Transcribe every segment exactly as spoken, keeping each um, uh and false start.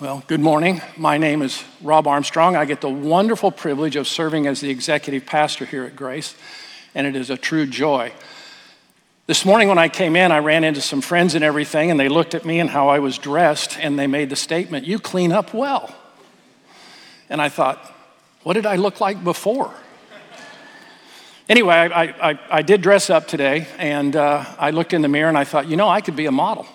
Well, good morning. My name is Rob Armstrong. I get the wonderful privilege of serving as the executive pastor here at Grace, and it is a true joy. This morning when I came in, I ran into some friends and everything, and they looked at me and how I was dressed, and they made the statement, "You clean up well." And I thought, what did I look like before? Anyway, I, I, I did dress up today, and uh, I looked in the mirror and I thought, you know, I could be a model.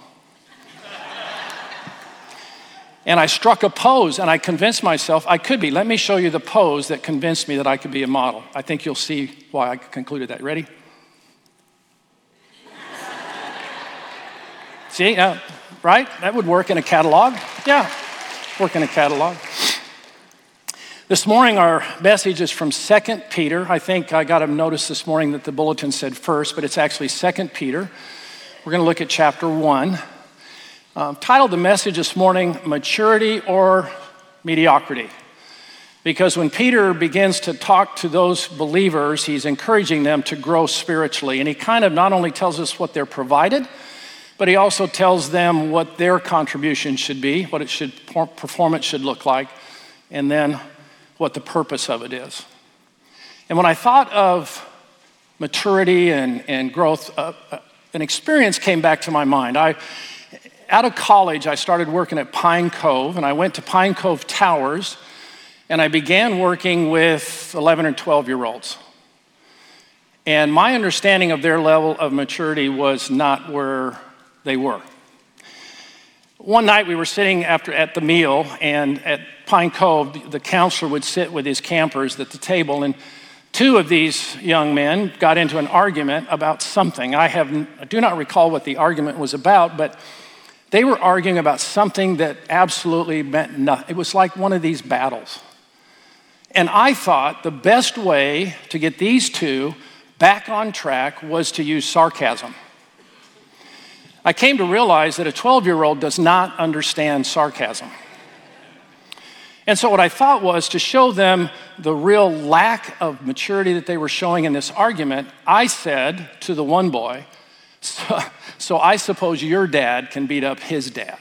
And I struck a pose, and I convinced myself I could be. Let me show you the pose that convinced me that I could be a model. I think you'll see why I concluded that. Ready? See, uh, right? That would work in a catalog. Yeah, work in a catalog. This morning, our message is from Second Peter. I think I got a notice this morning that the bulletin said first, but it's actually Second Peter. We're going to look at chapter one. Um, titled the message this morning, Maturity or Mediocrity. Because when Peter begins to talk to those believers, he's encouraging them to grow spiritually. And he kind of not only tells us what they're provided, but he also tells them what their contribution should be, what it should performance should look like, and then what the purpose of it is. And when I thought of maturity and, and growth, uh, uh, an experience came back to my mind. I Out of college, I started working at Pine Cove, and I went to Pine Cove Towers, and I began working with eleven and twelve-year-olds. And my understanding of their level of maturity was not where they were. One night, we were sitting after at the meal, and at Pine Cove, the counselor would sit with his campers at the table, and two of these young men got into an argument about something. I, have, I do not recall what the argument was about, but they were arguing about something that absolutely meant nothing. It was like one of these battles. And I thought the best way to get these two back on track was to use sarcasm. I came to realize that a twelve-year-old does not understand sarcasm. And so what I thought was to show them the real lack of maturity that they were showing in this argument, I said to the one boy, So, so I suppose your dad can beat up his dad.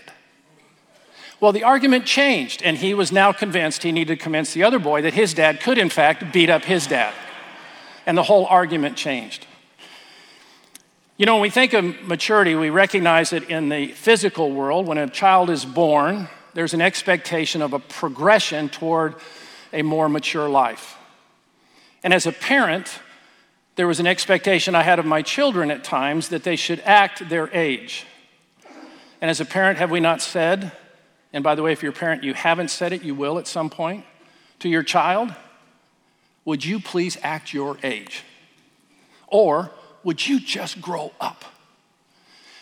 Well, the argument changed, and he was now convinced he needed to convince the other boy that his dad could, in fact, beat up his dad. And the whole argument changed. You know, when we think of maturity, we recognize it in the physical world. When a child is born, there's an expectation of a progression toward a more mature life. And as a parent, there was an expectation I had of my children at times that they should act their age. And as a parent, have we not said, and by the way, if you're a parent, you haven't said it, you will at some point, to your child, would you please act your age? Or would you just grow up?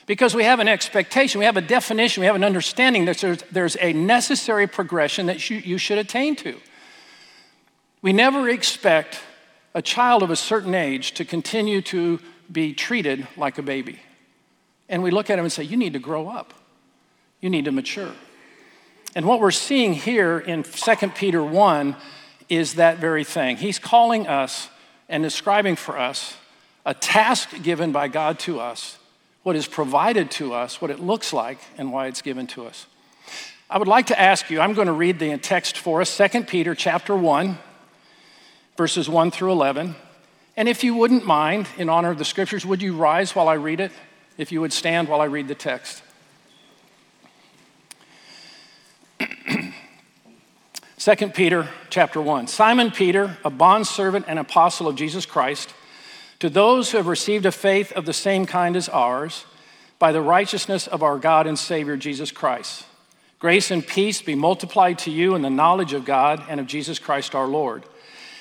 Because we have an expectation, we have a definition, we have an understanding that there's, there's a necessary progression that you, you should attain to. We never expect a child of a certain age to continue to be treated like a baby. And we look at him and say, you need to grow up. You need to mature. And what we're seeing here in Second Peter one is that very thing. He's calling us and describing for us a task given by God to us, what is provided to us, what it looks like, and why it's given to us. I would like to ask you, I'm going to read the text for us, Second Peter chapter one, verses one through eleven. And if you wouldn't mind, in honor of the scriptures, would you rise while I read it? If you would stand while I read the text. Second Peter chapter one. Simon Peter, a bondservant and apostle of Jesus Christ, to those who have received a faith of the same kind as ours, by the righteousness of our God and Savior Jesus Christ. Grace and peace be multiplied to you in the knowledge of God and of Jesus Christ our Lord.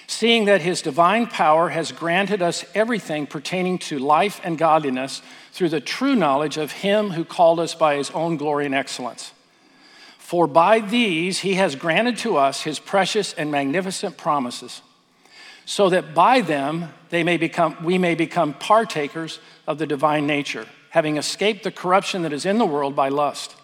Seeing that his divine power has granted us everything pertaining to life and godliness through the true knowledge of him who called us by his own glory and excellence. For by these he has granted to us his precious and magnificent promises, so that by them they may become, we may become partakers of the divine nature, having escaped the corruption that is in the world by lust.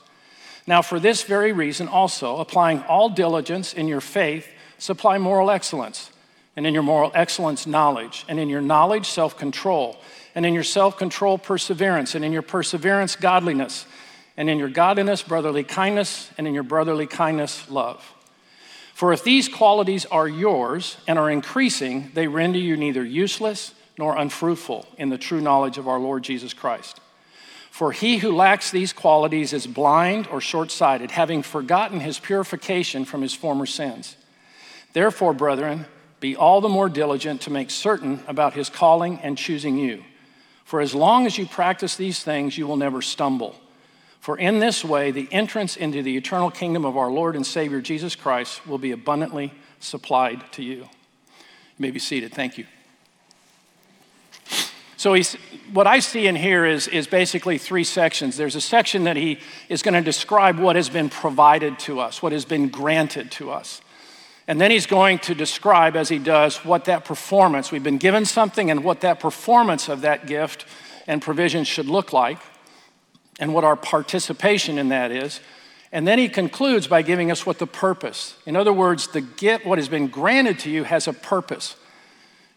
Now for this very reason also, applying all diligence in your faith, supply moral excellence, and in your moral excellence, knowledge, and in your knowledge, self-control, and in your self-control, perseverance, and in your perseverance, godliness, and in your godliness, brotherly kindness, and in your brotherly kindness, love. For if these qualities are yours and are increasing, they render you neither useless nor unfruitful in the true knowledge of our Lord Jesus Christ. For he who lacks these qualities is blind or short-sighted, having forgotten his purification from his former sins. Therefore, brethren, be all the more diligent to make certain about his calling and choosing you. For as long as you practice these things, you will never stumble. For in this way, the entrance into the eternal kingdom of our Lord and Savior Jesus Christ will be abundantly supplied to you. You may be seated. Thank you. So he's, what I see in here is, is basically three sections. There's a section that he is going to describe what has been provided to us, what has been granted to us. And then he's going to describe, as he does, what that performance, we've been given something, and what that performance of that gift and provision should look like, and what our participation in that is. And then he concludes by giving us what the purpose. In other words, the get, what has been granted to you has a purpose.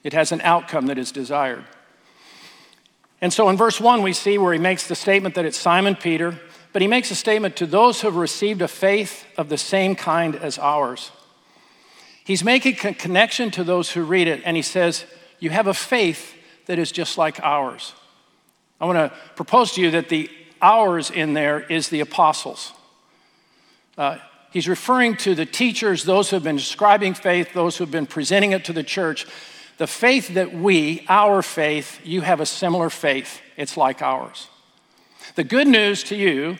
It has an outcome that is desired. And so in verse one, we see where he makes the statement that it's Simon Peter, but he makes a statement to those who have received a faith of the same kind as ours. He's making a connection to those who read it, and he says, you have a faith that is just like ours. I want to propose to you that the ours in there is the apostles. Uh, he's referring to the teachers, those who have been describing faith, those who have been presenting it to the church. The faith that we, our faith, you have a similar faith. It's like ours. The good news to you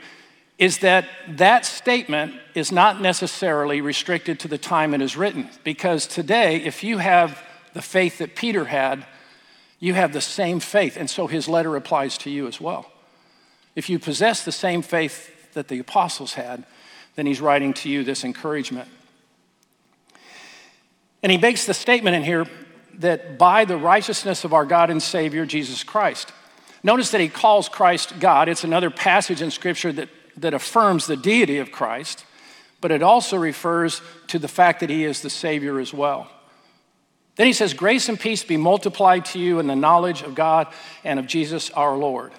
is that that statement is not necessarily restricted to the time it is written, because today, if you have the faith that Peter had, you have the same faith, and so his letter applies to you as well. If you possess the same faith that the apostles had, then he's writing to you this encouragement. And he makes the statement in here that by the righteousness of our God and Savior, Jesus Christ. Notice that he calls Christ God. It's another passage in Scripture that that affirms the deity of Christ, but it also refers to the fact that he is the Savior as well. Then he says, grace and peace be multiplied to you in the knowledge of God and of Jesus our Lord.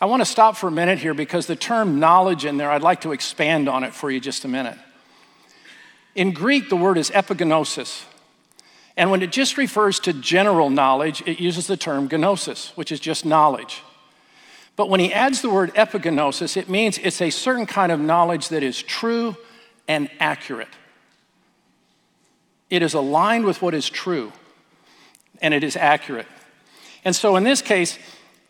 I want to stop for a minute here because the term knowledge in there, I'd like to expand on it for you just a minute. In Greek, the word is epignosis. And when it just refers to general knowledge, it uses the term gnosis, which is just knowledge. But when he adds the word epignosis, it means it's a certain kind of knowledge that is true and accurate. It is aligned with what is true, and it is accurate. And so in this case,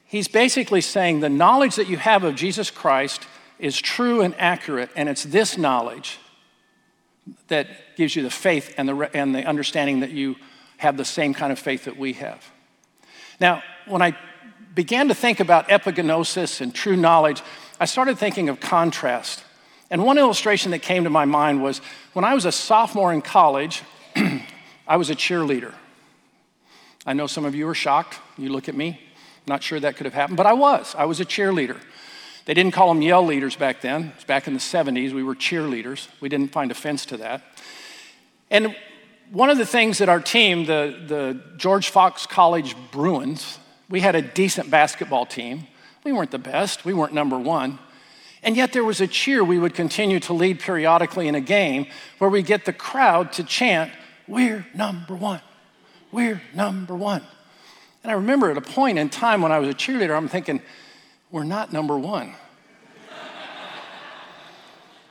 he's basically saying the knowledge that you have of Jesus Christ is true and accurate, and it's this knowledge that gives you the faith and the, and the understanding that you have the same kind of faith that we have. Now, when I began to think about epignosis and true knowledge, I started thinking of contrast. And one illustration that came to my mind was when I was a sophomore in college, I was a cheerleader. I know some of you are shocked. You look at me. Not sure that could have happened, but I was. I was a cheerleader. They didn't call them yell leaders back then. It was back in the seventies. We were cheerleaders. We didn't find offense to that. And one of the things that our team, the, the George Fox College Bruins, we had a decent basketball team. We weren't the best. We weren't number one. And yet there was a cheer we would continue to lead periodically in a game where we get the crowd to chant, we're number one. We're number one. And I remember at a point in time when I was a cheerleader, I'm thinking, we're not number one.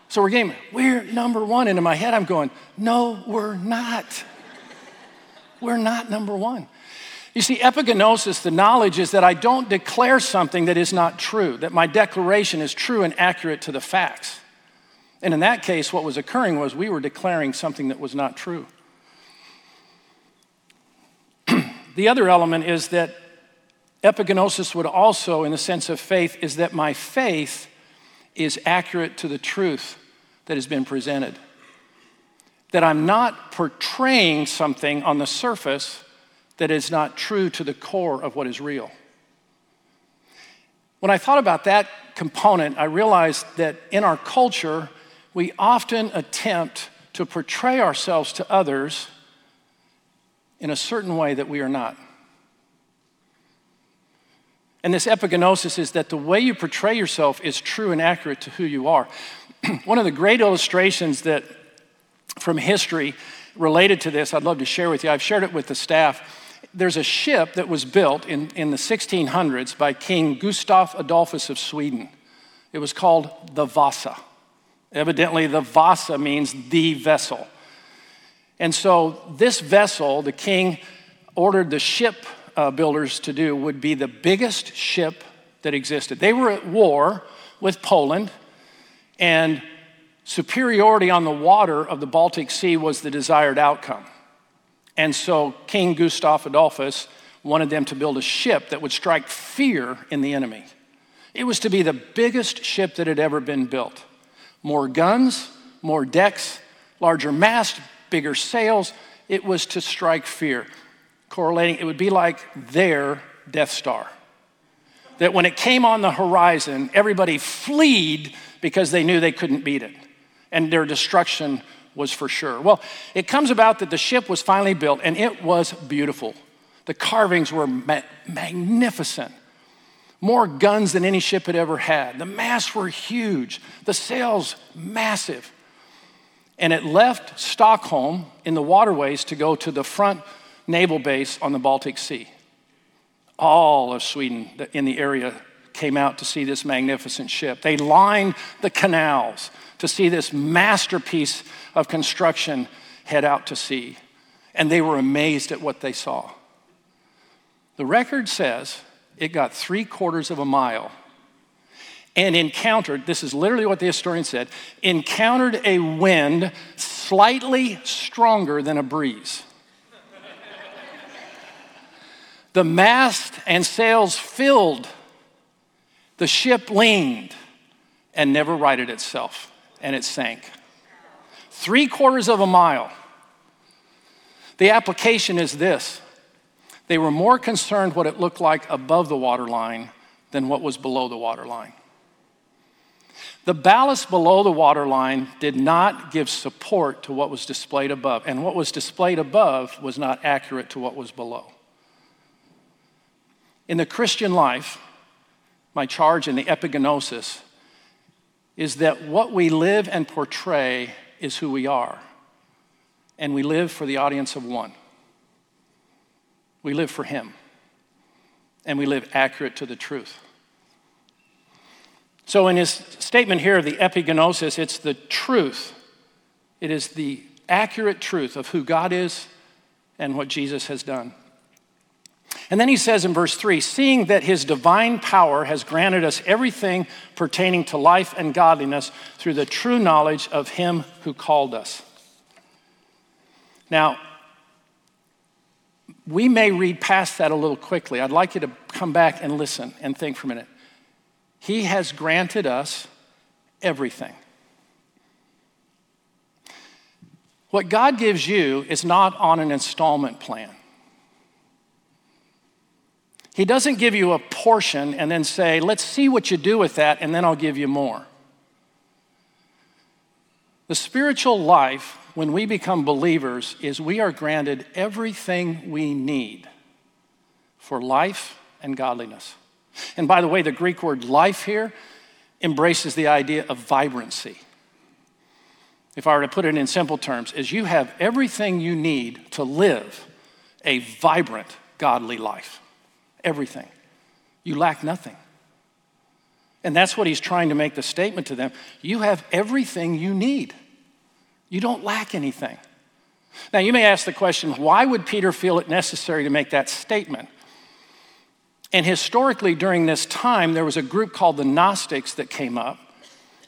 So we're getting, we're number one. And in my head, I'm going, no, we're not. We're not number one. You see, epignosis, the knowledge is that I don't declare something that is not true, that my declaration is true and accurate to the facts. And in that case, what was occurring was we were declaring something that was not true. The other element is that epignosis would also, in the sense of faith, is that my faith is accurate to the truth that has been presented. That I'm not portraying something on the surface that is not true to the core of what is real. When I thought about that component, I realized that in our culture, we often attempt to portray ourselves to others in a certain way that we are not. And this epigenosis is that the way you portray yourself is true and accurate to who you are. One of the great illustrations that from history related to this, I'd love to share with you. I've shared it with the staff. There's a ship that was built in, in the sixteen hundreds by King Gustav Adolphus of Sweden. It was called the Vasa. Evidently, the Vasa means the vessel. And so this vessel, the king ordered the ship uh, builders to do, would be the biggest ship that existed. They were at war with Poland, and superiority on the water of the Baltic Sea was the desired outcome. And so King Gustav Adolphus wanted them to build a ship that would strike fear in the enemy. It was to be the biggest ship that had ever been built. More guns, more decks, larger masts, bigger sails. It was to strike fear. Correlating, it would be like their Death Star. That when it came on the horizon, everybody fled because they knew they couldn't beat it. And their destruction was for sure. Well, it comes about that the ship was finally built, and it was beautiful. The carvings were ma- magnificent. More guns than any ship had ever had. The masts were huge. The sails, massive. And it left Stockholm in the waterways to go to the front naval base on the Baltic Sea. All of Sweden in the area came out to see this magnificent ship. They lined the canals to see this masterpiece of construction head out to sea. And they were amazed at what they saw. The record says it got three quarters of a mile and encountered, this is literally what the historian said, encountered a wind slightly stronger than a breeze. The mast and sails filled. The ship leaned and never righted itself, and it sank. Three quarters of a mile. The application is this. They were more concerned what it looked like above the waterline than what was below the waterline. The ballast below the waterline did not give support to what was displayed above, and what was displayed above was not accurate to what was below. In the Christian life, my charge in the epigenosis is that what we live and portray is who we are. And we live for the audience of one. We live for Him. And we live accurate to the truth. So in his statement here of the epigenosis, it's the truth. It is the accurate truth of who God is and what Jesus has done. And then he says in verse three, seeing that his divine power has granted us everything pertaining to life and godliness through the true knowledge of him who called us. Now, we may read past that a little quickly. I'd like you to come back and listen and think for a minute. He has granted us everything. What God gives you is not on an installment plan. He doesn't give you a portion and then say, let's see what you do with that, and then I'll give you more. The spiritual life, when we become believers, is we are granted everything we need for life and godliness. And by the way, the Greek word life here embraces the idea of vibrancy. If I were to put it in simple terms, is you have everything you need to live a vibrant, godly life. Everything. You lack nothing. And that's what he's trying to make the statement to them. You have everything you need. You don't lack anything. Now, you may ask the question, why would Peter feel it necessary to make that statement? And historically, during this time, there was a group called the Gnostics that came up.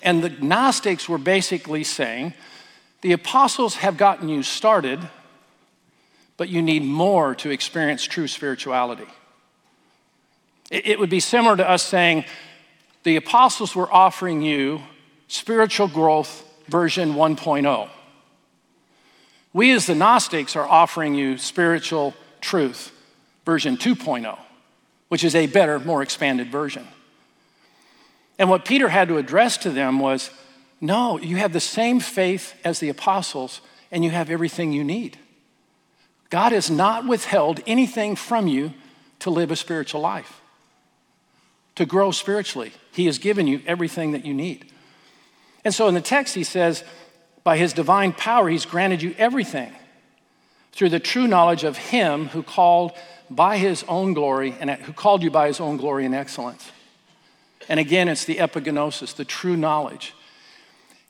And the Gnostics were basically saying, the apostles have gotten you started, but you need more to experience true spirituality. It would be similar to us saying, the apostles were offering you spiritual growth version one point oh. We as the Gnostics are offering you spiritual truth version two point oh, which is a better, more expanded version. And what Peter had to address to them was, no, you have the same faith as the apostles and you have everything you need. God has not withheld anything from you to live a spiritual life. to grow spiritually. He has given you everything that you need. And so in the text, he says, by his divine power, he's granted you everything through the true knowledge of him who called by his own glory and who called you by his own glory and excellence. And again, it's the epigenosis, the true knowledge.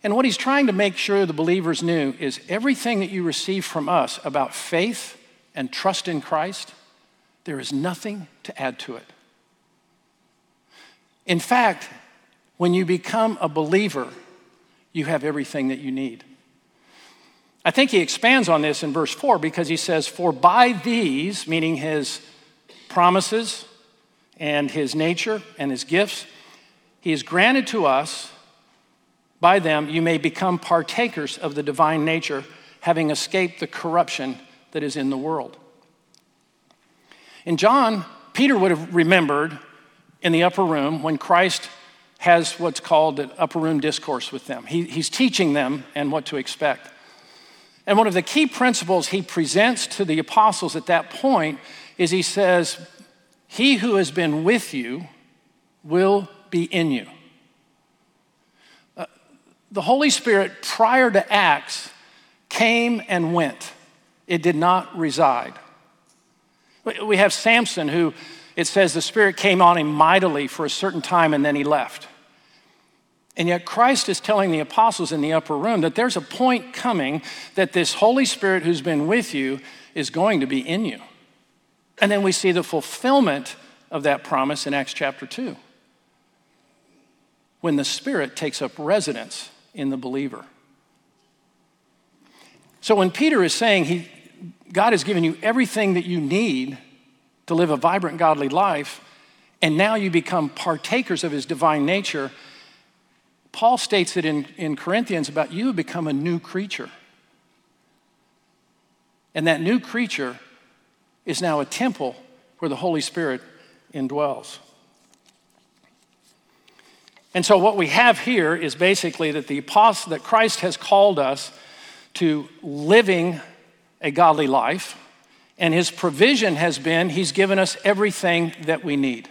And what he's trying to make sure the believers knew is everything that you receive from us about faith and trust in Christ, there is nothing to add to it. In fact, when you become a believer, you have everything that you need. I think he expands on this in verse four because he says, for by these, meaning his promises and his nature and his gifts, he has granted to us, by them you may become partakers of the divine nature, having escaped the corruption that is in the world. In John, Peter would have remembered in the upper room when Christ has what's called an upper room discourse with them. He, he's teaching them and what to expect. And one of the key principles he presents to the apostles at that point is he says, he who has been with you will be in you. Uh, the Holy Spirit prior to Acts came and went. It did not reside. We have Samson who, it says the Spirit came on him mightily for a certain time and then he left. And yet Christ is telling the apostles in the upper room that there's a point coming that this Holy Spirit who's been with you is going to be in you. And then we see the fulfillment of that promise in Acts chapter two, when the Spirit takes up residence in the believer. So when Peter is saying he, God has given you everything that you need to live a vibrant, godly life, and now you become partakers of his divine nature, Paul states it in, in Corinthians about you have become a new creature. And that new creature is now a temple where the Holy Spirit indwells. And so what we have here is basically that the apostle, that Christ has called us to living a godly life, and his provision has been he's given us everything that we need.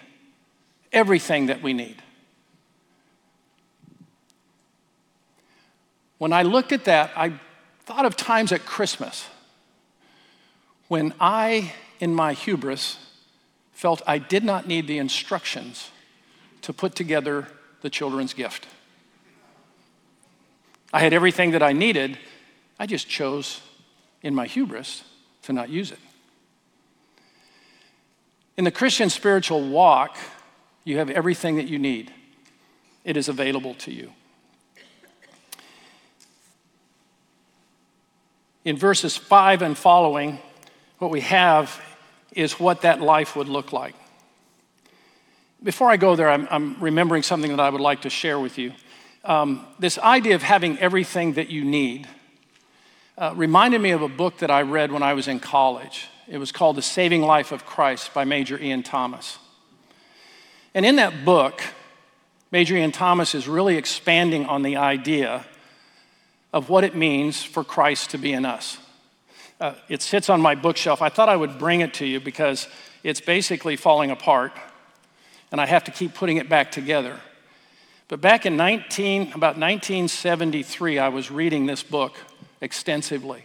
Everything that we need. When I looked at that, I thought of times at Christmas when I, in my hubris, felt I did not need the instructions to put together the children's gift. I had everything that I needed. I just chose, in my hubris, to not use it. In the Christian spiritual walk, you have everything that you need. It is available to you. In verses five and following, what we have is what that life would look like. Before I go there, I'm, I'm remembering something that I would like to share with you. Um, this idea of having everything that you need uh, reminded me of a book that I read when I was in college. It was called The Saving Life of Christ by Major Ian Thomas. And in that book, Major Ian Thomas is really expanding on the idea of what it means for Christ to be in us. Uh, it sits on my bookshelf. I thought I would bring it to you because it's basically falling apart and I have to keep putting it back together. But back in nineteen, about nineteen seventy-three, I was reading this book extensively.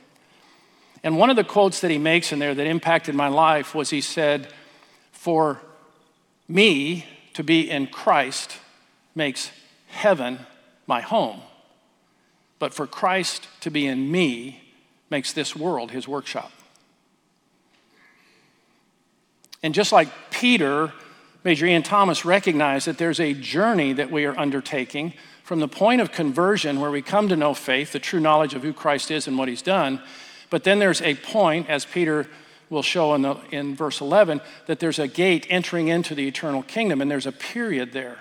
And one of the quotes that he makes in there that impacted my life was he said, "For me to be in Christ makes heaven my home. But for Christ to be in me makes this world his workshop." And just like Peter, Major Ian Thomas recognized that there's a journey that we are undertaking from the point of conversion where we come to know faith, the true knowledge of who Christ is and what he's done. But then there's a point, as Peter will show in, the, in verse eleven, that there's a gate entering into the eternal kingdom and there's a period there.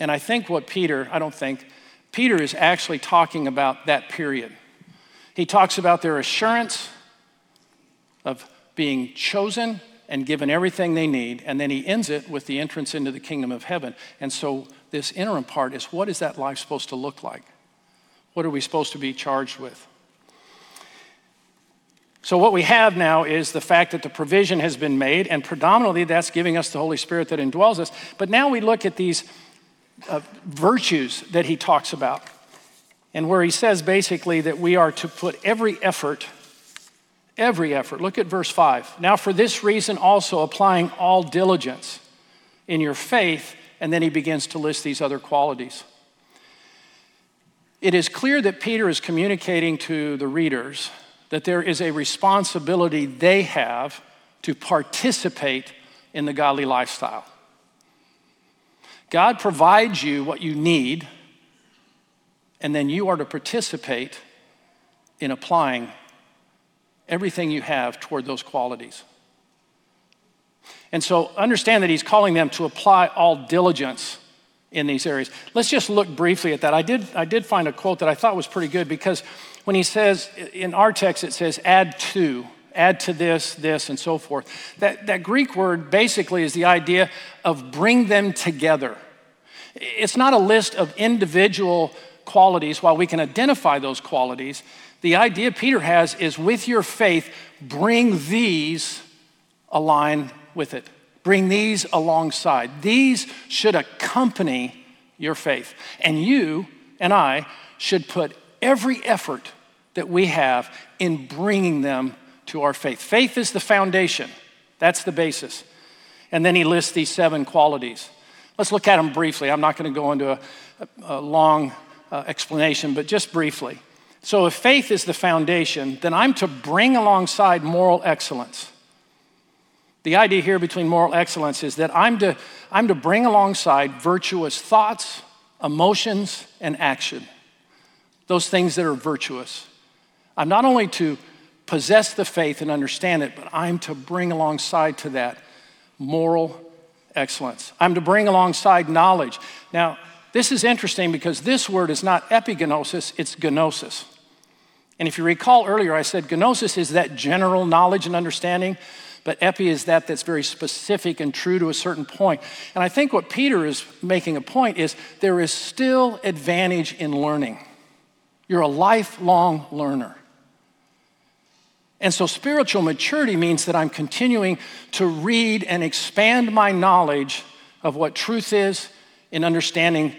And I think what Peter, I don't think, Peter is actually talking about that period. He talks about their assurance of being chosen and given everything they need, and then he ends it with the entrance into the kingdom of heaven. And so this interim part is, what is that life supposed to look like? What are we supposed to be charged with? So what we have now is the fact that the provision has been made, and predominantly that's giving us the Holy Spirit that indwells us. But now we look at these uh, virtues that he talks about, and where he says basically that we are to put every effort, every effort. Look at verse five. Now for this reason also applying all diligence in your faith, and then he begins to list these other qualities. It is clear that Peter is communicating to the readers that there is a responsibility they have to participate in the godly lifestyle. God provides you what you need, and then you are to participate in applying everything you have toward those qualities. And so understand that he's calling them to apply all diligence in these areas. Let's just look briefly at that. I did, I did find a quote that I thought was pretty good, because when he says, in our text it says, add to, add to this, this, and so forth. That, that Greek word basically is the idea of bring them together. It's not a list of individual qualities. While we can identify those qualities, the idea Peter has is with your faith, bring these align with it. Bring these alongside. These should accompany your faith. And you and I should put every effort that we have in bringing them to our faith. Faith is the foundation. That's the basis. And then he lists these seven qualities. Let's look at them briefly. I'm not going to go into a, a long uh, explanation, but just briefly. So if faith is the foundation, then I'm to bring alongside moral excellence. The idea here between moral excellence is that I'm to, I'm to bring alongside virtuous thoughts, emotions, and action. Those things that are virtuous. I'm not only to possess the faith and understand it, but I'm to bring alongside to that moral excellence. I'm to bring alongside knowledge. Now, this is interesting because this word is not epigenosis, it's gnosis. And if you recall earlier, I said gnosis is that general knowledge and understanding, but epi is that that's very specific and true to a certain point. And I think what Peter is making a point is there is still advantage in learning. You're a lifelong learner. And so spiritual maturity means that I'm continuing to read and expand my knowledge of what truth is in understanding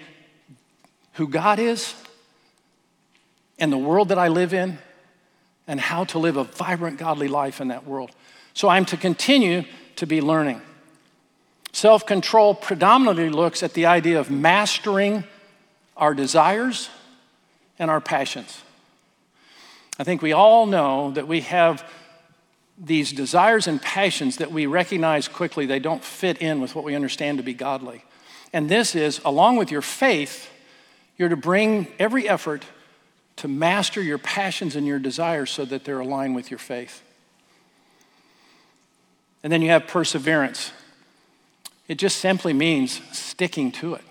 who God is and the world that I live in and how to live a vibrant, godly life in that world. So I'm to continue to be learning. Self-control predominantly looks at the idea of mastering our desires and our passions. I think we all know that we have these desires and passions that we recognize quickly they don't fit in with what we understand to be godly. And this is, along with your faith, you're to bring every effort to master your passions and your desires so that they're aligned with your faith. And then you have perseverance. It just simply means sticking to it.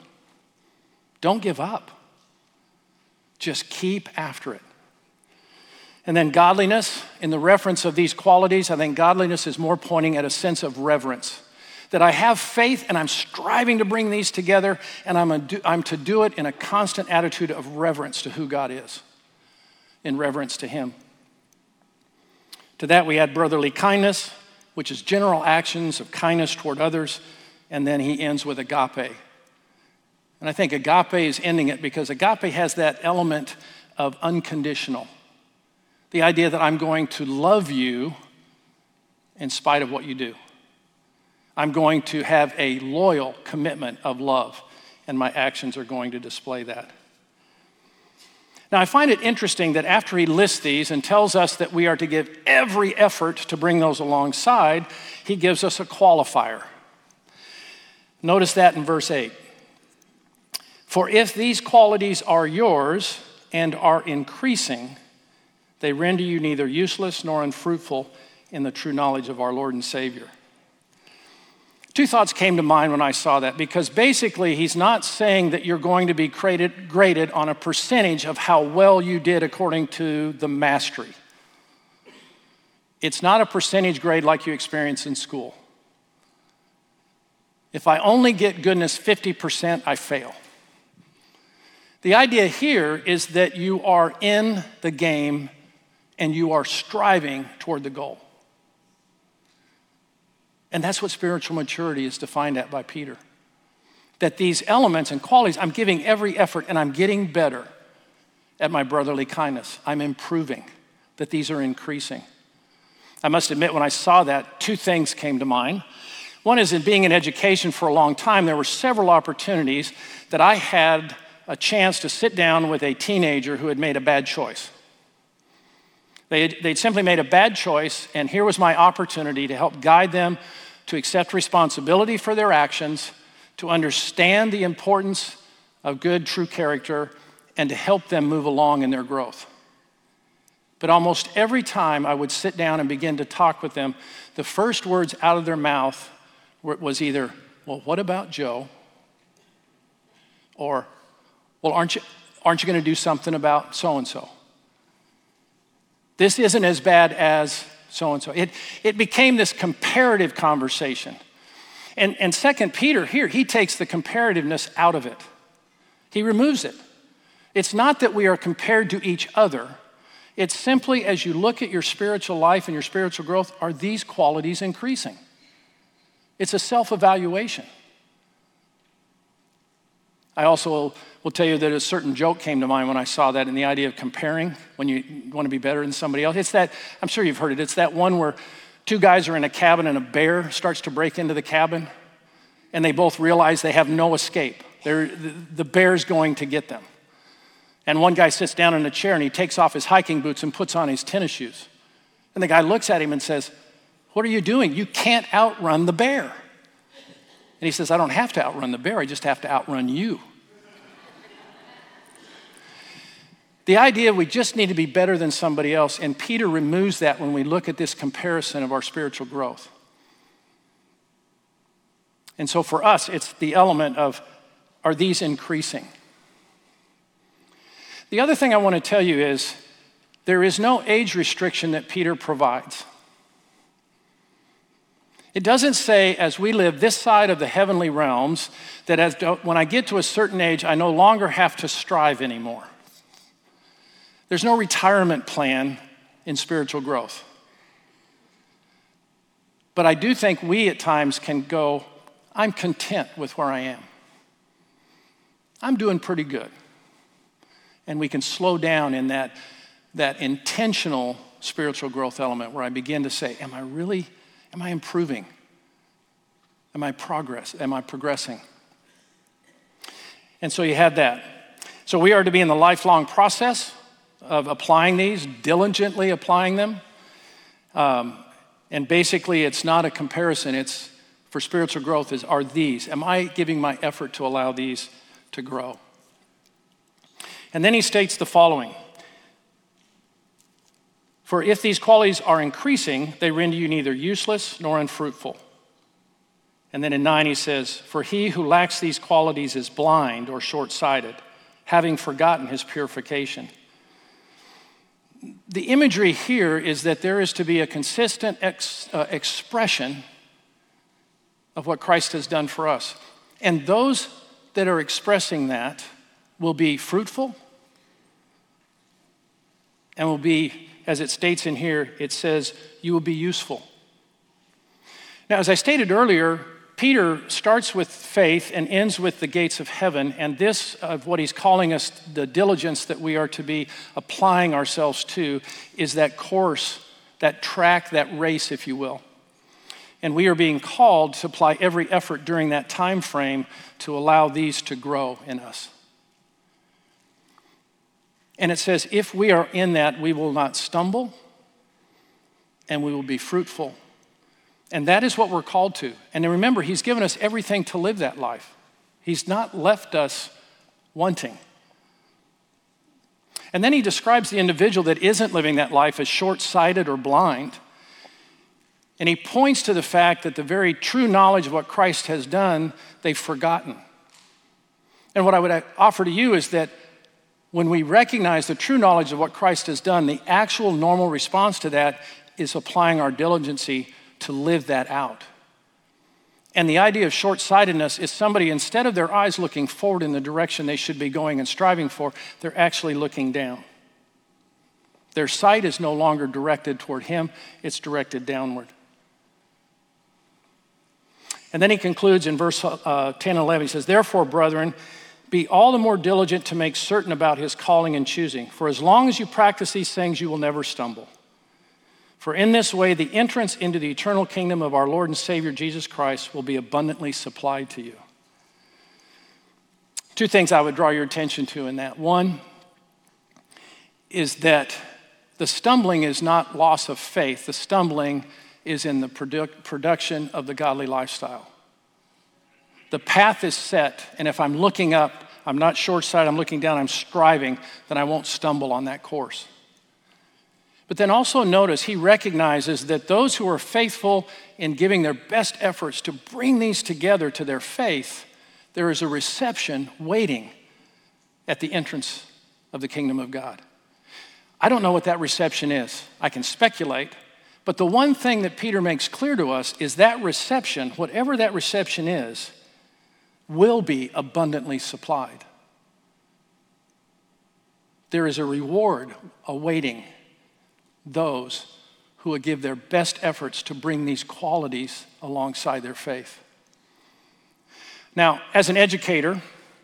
Don't give up. Just keep after it. And then godliness, in the reference of these qualities, I think godliness is more pointing at a sense of reverence. That I have faith and I'm striving to bring these together, and I'm, do, I'm to do it in a constant attitude of reverence to who God is, in reverence to Him. To that we add brotherly kindness, which is general actions of kindness toward others, and then he ends with agape. And I think agape is ending it because agape has that element of unconditional. The idea that I'm going to love you in spite of what you do. I'm going to have a loyal commitment of love, and my actions are going to display that. Now, I find it interesting that after he lists these and tells us that we are to give every effort to bring those alongside, he gives us a qualifier. Notice that in verse eight. For if these qualities are yours and are increasing, they render you neither useless nor unfruitful in the true knowledge of our Lord and Savior. Two thoughts came to mind when I saw that, because basically he's not saying that you're going to be graded, graded on a percentage of how well you did according to the mastery. It's not a percentage grade like you experience in school. If I only get goodness fifty percent, I fail. The idea here is that you are in the game and you are striving toward the goal. And that's what spiritual maturity is defined at by Peter. That these elements and qualities, I'm giving every effort and I'm getting better at my brotherly kindness. I'm improving, that these are increasing. I must admit, when I saw that, two things came to mind. One is, in being in education for a long time, there were several opportunities that I had a chance to sit down with a teenager who had made a bad choice. They had, they'd simply made a bad choice, and here was my opportunity to help guide them to accept responsibility for their actions, to understand the importance of good, true character, and to help them move along in their growth. But almost every time I would sit down and begin to talk with them, the first words out of their mouth was either, well, what about Joe? Or, well, aren't you, aren't you going to do something about so-and-so? This isn't as bad as so-and-so. It, it became this comparative conversation. And, and Second Peter here, he takes the comparativeness out of it. He removes it. It's not that we are compared to each other. It's simply, as you look at your spiritual life and your spiritual growth, are these qualities increasing? It's a self-evaluation. I also will tell you that a certain joke came to mind when I saw that, and the idea of comparing when you want to be better than somebody else. It's that, I'm sure you've heard it, it's that one where two guys are in a cabin and a bear starts to break into the cabin, and they both realize they have no escape. They're, the bear's going to get them. And one guy sits down in a chair and he takes off his hiking boots and puts on his tennis shoes. And the guy looks at him and says, what are you doing? You can't outrun the bear. And he says, I don't have to outrun the bear, I just have to outrun you. The idea we just need to be better than somebody else, and Peter removes that when we look at this comparison of our spiritual growth. And so for us, it's the element of, are these increasing? The other thing I want to tell you is there is no age restriction that Peter provides. It doesn't say, as we live this side of the heavenly realms, that as when I get to a certain age, I no longer have to strive anymore. There's no retirement plan in spiritual growth. But I do think we at times can go, I'm content with where I am. I'm doing pretty good. And we can slow down in that, that intentional spiritual growth element where I begin to say, am I really, am I improving? Am I progress? Am I progressing? And so you have that. So we are to be in the lifelong process of applying these, diligently applying them. Um, and basically it's not a comparison, it's for spiritual growth is, are these? Am I giving my effort to allow these to grow? And then he states the following. For if these qualities are increasing, they render you neither useless nor unfruitful. And then in nine he says, for he who lacks these qualities is blind or short-sighted, having forgotten his purification. The imagery here is that there is to be a consistent ex, uh, expression of what Christ has done for us. And those that are expressing that will be fruitful and will be, as it states in here, it says, you will be useful. Now, as I stated earlier, Peter starts with faith and ends with the gates of heaven, and this of what he's calling us the diligence that we are to be applying ourselves to is that course, that track, that race, if you will. And we are being called to apply every effort during that time frame to allow these to grow in us. And it says, if we are in that, we will not stumble and we will be fruitful. And that is what we're called to. And then remember, he's given us everything to live that life. He's not left us wanting. And then he describes the individual that isn't living that life as short-sighted or blind. And he points to the fact that the very true knowledge of what Christ has done, they've forgotten. And what I would offer to you is that when we recognize the true knowledge of what Christ has done, the actual normal response to that is applying our diligency to live that out. And the idea of short-sightedness is somebody, instead of their eyes looking forward in the direction they should be going and striving for, they're actually looking down. Their sight is no longer directed toward him, it's directed downward. And then he concludes in verse uh, ten and eleven, he says, "Therefore, brethren, be all the more diligent to make certain about his calling and choosing. For as long as you practice these things, you will never stumble. For in this way, the entrance into the eternal kingdom of our Lord and Savior Jesus Christ will be abundantly supplied to you." Two things I would draw your attention to in that. One is that the stumbling is not loss of faith. The stumbling is in the produ- production of the godly lifestyle. The path is set, and if I'm looking up, I'm not short-sighted, I'm looking down, I'm striving, then I won't stumble on that course. But then also notice he recognizes that those who are faithful in giving their best efforts to bring these together to their faith, there is a reception waiting at the entrance of the kingdom of God. I don't know what that reception is. I can speculate. But the one thing that Peter makes clear to us is that reception, whatever that reception is, will be abundantly supplied. There is a reward awaiting those who will give their best efforts to bring these qualities alongside their faith. Now, as an educator,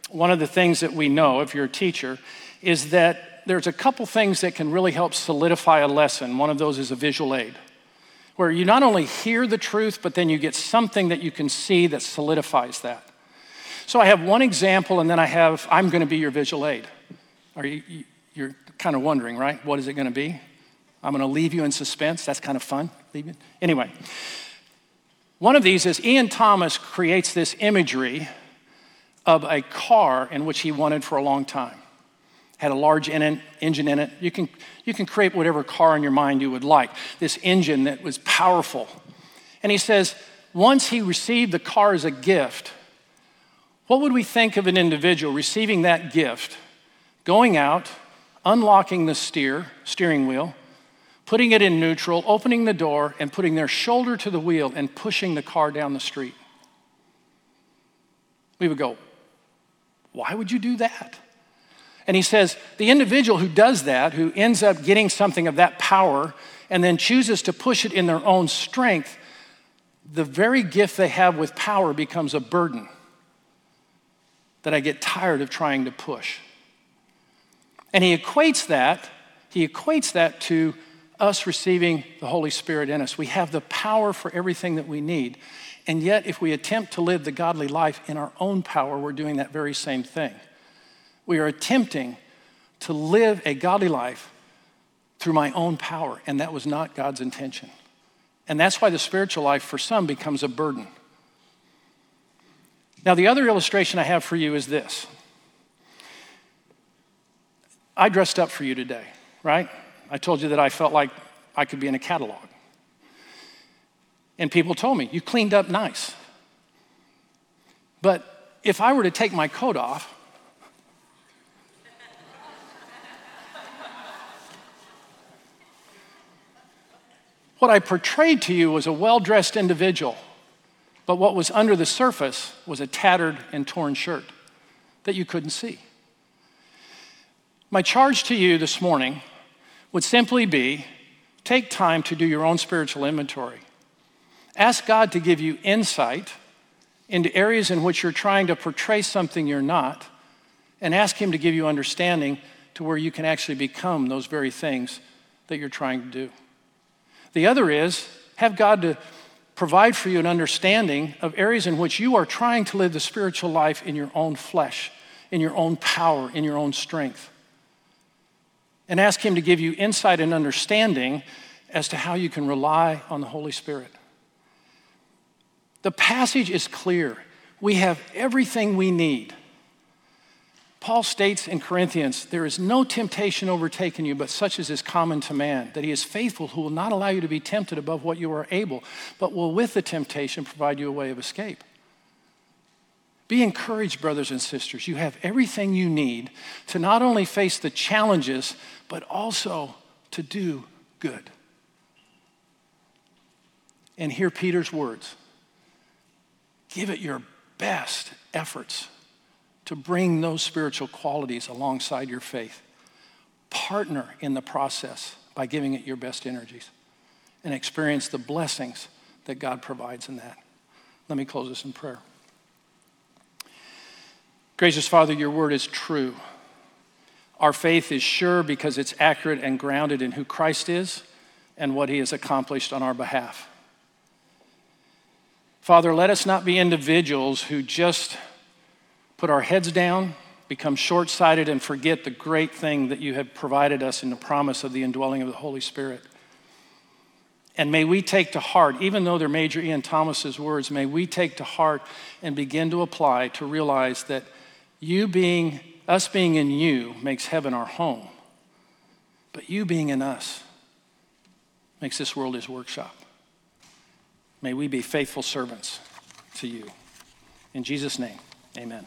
one of the things that we know, if you're a teacher, is that there's a couple things that can really help solidify a lesson. One of those is a visual aid, where you not only hear the truth, but then you get something that you can see that solidifies that. So I have one example, and then I have, I'm going to be your visual aid. Are you, you're kind of wondering, right? What is it going to be? I'm going to leave you in suspense. That's kind of fun. Anyway. One of these is Ian Thomas creates this imagery of a car in which he wanted for a long time. Had a large engine in it. You can, you can create whatever car in your mind you would like. This engine that was powerful. And he says, once he received the car as a gift, what would we think of an individual receiving that gift, going out, unlocking the steer, steering wheel, putting it in neutral, opening the door, and putting their shoulder to the wheel and pushing the car down the street? We would go, why would you do that? And he says, the individual who does that, who ends up getting something of that power and then chooses to push it in their own strength, the very gift they have with power becomes a burden that I get tired of trying to push. And he equates that, he equates that to us receiving the Holy Spirit in us. We have the power for everything that we need. And yet, if we attempt to live the godly life in our own power, we're doing that very same thing. We are attempting to live a godly life through my own power, and that was not God's intention. And that's why the spiritual life for some becomes a burden. Now, the other illustration I have for you is this. I dressed up for you today, right? I told you that I felt like I could be in a catalog. And people told me, you cleaned up nice. But if I were to take my coat off, what I portrayed to you was a well-dressed individual, but what was under the surface was a tattered and torn shirt that you couldn't see. My charge to you this morning would simply be, take time to do your own spiritual inventory. Ask God to give you insight into areas in which you're trying to portray something you're not, and ask him to give you understanding to where you can actually become those very things that you're trying to do. The other is, have God to provide for you an understanding of areas in which you are trying to live the spiritual life in your own flesh, in your own power, in your own strength. And ask him to give you insight and understanding as to how you can rely on the Holy Spirit. The passage is clear. We have everything we need. Paul states in Corinthians, there is no temptation overtaken you, but such as is common to man, that he is faithful who will not allow you to be tempted above what you are able, but will with the temptation provide you a way of escape. Be encouraged, brothers and sisters. You have everything you need to not only face the challenges, but also to do good. And hear Peter's words. Give it your best efforts to bring those spiritual qualities alongside your faith. Partner in the process by giving it your best energies and experience the blessings that God provides in that. Let me close this in prayer. Gracious Father, your word is true. Our faith is sure because it's accurate and grounded in who Christ is and what he has accomplished on our behalf. Father, let us not be individuals who just put our heads down, become short-sighted, and forget the great thing that you have provided us in the promise of the indwelling of the Holy Spirit. And may we take to heart, even though they're Major Ian Thomas's words, may we take to heart and begin to apply to realize that you being, us being in you makes heaven our home, but you being in us makes this world his workshop. May we be faithful servants to you. In Jesus' name, amen.